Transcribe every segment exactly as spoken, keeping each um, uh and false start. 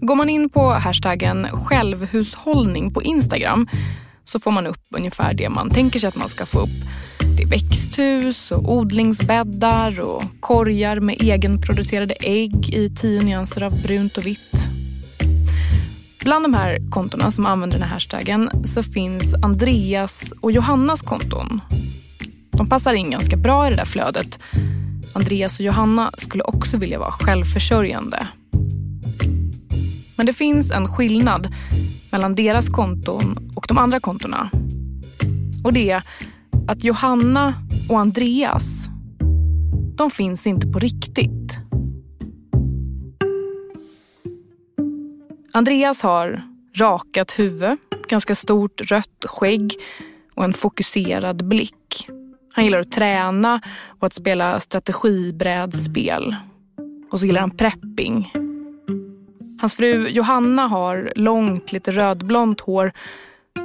Går man in på hashtaggen självhushållning på Instagram så får man upp ungefär det man tänker sig att man ska få upp. Det är växthus och odlingsbäddar och korgar med egenproducerade ägg i tio nyanser av brunt och vitt. Bland de här kontorna som använder den här hashtaggen så finns Andreas och Johannas konton. De passar in ganska bra i det där flödet. Andreas och Johanna skulle också vilja vara självförsörjande. Men det finns en skillnad mellan deras konton och de andra kontorna. Och det är att Johanna och Andreas, de finns inte på riktigt. Andreas har rakat huvud, ganska stort rött skägg och en fokuserad blick. Han gillar att träna och att spela strategibrädspel. Och så gillar han prepping. Hans fru Johanna har långt, lite rödblont hår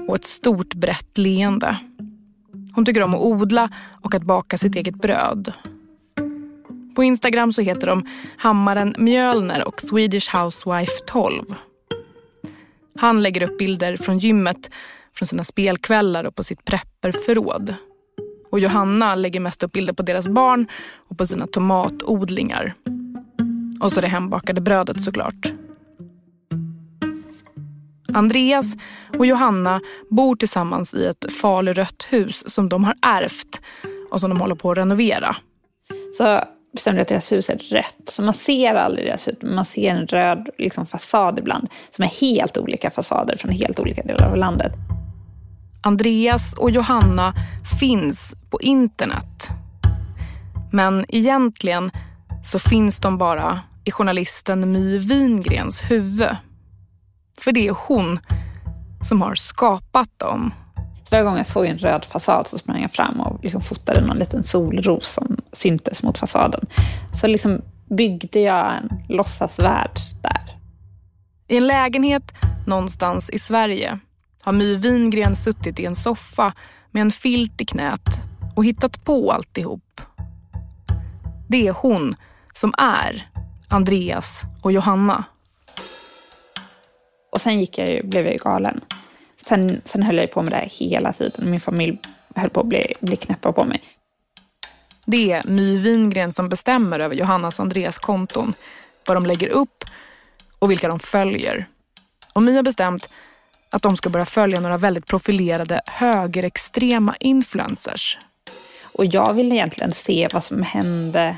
och ett stort brett leende. Hon tycker om att odla och att baka sitt eget bröd. På Instagram så heter de hammaren Mjölner och Swedish Housewife tolv. Han lägger upp bilder från gymmet, från sina spelkvällar och på sitt prepperförråd. Och Johanna lägger mest upp bilder på deras barn och på sina tomatodlingar. Och så det hembakade brödet såklart. Andreas och Johanna bor tillsammans i ett falurött hus som de har ärvt och som de håller på att renovera. Så bestämde jag att deras hus är rött. Så man ser aldrig deras hus, men man ser en röd liksom, fasad ibland som är helt olika fasader från helt olika delar av landet. Andreas och Johanna finns på internet. Men egentligen så finns de bara i journalisten My Wingrens huvud. För det är hon som har skapat dem. Förra gången jag såg en röd fasad så sprang jag fram och liksom fotade någon liten solros som syntes mot fasaden. Så liksom byggde jag en låtsasvärld där. I en lägenhet någonstans i Sverige har My Wingren suttit i en soffa med en filt i knät och hittat på alltihop. Det är hon som är Andreas och Johanna. Och sen gick jag ju, blev jag ju galen. Sen, sen höll jag på med det hela tiden. Min familj höll på att bli, bli knäppa på mig. Det är My Wingren som bestämmer över Johannas och Andreas konton. Vad de lägger upp och vilka de följer. Och My har bestämt att de ska börja följa några väldigt profilerade högerextrema influencers. Och jag ville egentligen se vad som hände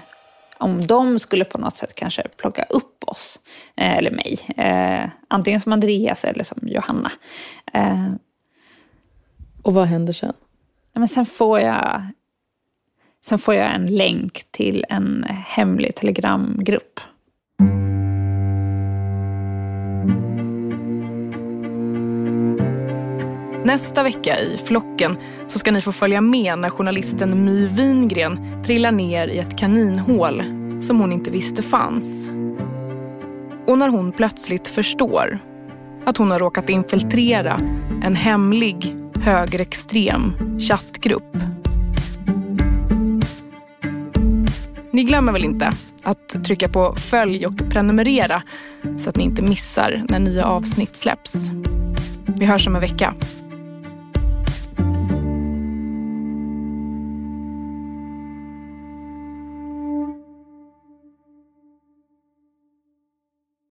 om de skulle på något sätt kanske plocka upp oss, eh, eller mig. Eh, antingen som Andreas eller som Johanna. Eh. Och vad händer sen? Ja, men sen, får jag, sen får jag en länk till en hemlig telegramgrupp. Nästa vecka i Flocken så ska ni få följa med när journalisten My Wingren trillar ner i ett kaninhål som hon inte visste fanns. Och när hon plötsligt förstår att hon har råkat infiltrera en hemlig högerextrem chattgrupp. Ni glömmer väl inte att trycka på följ och prenumerera så att ni inte missar när nya avsnitt släpps. Vi hörs om en vecka.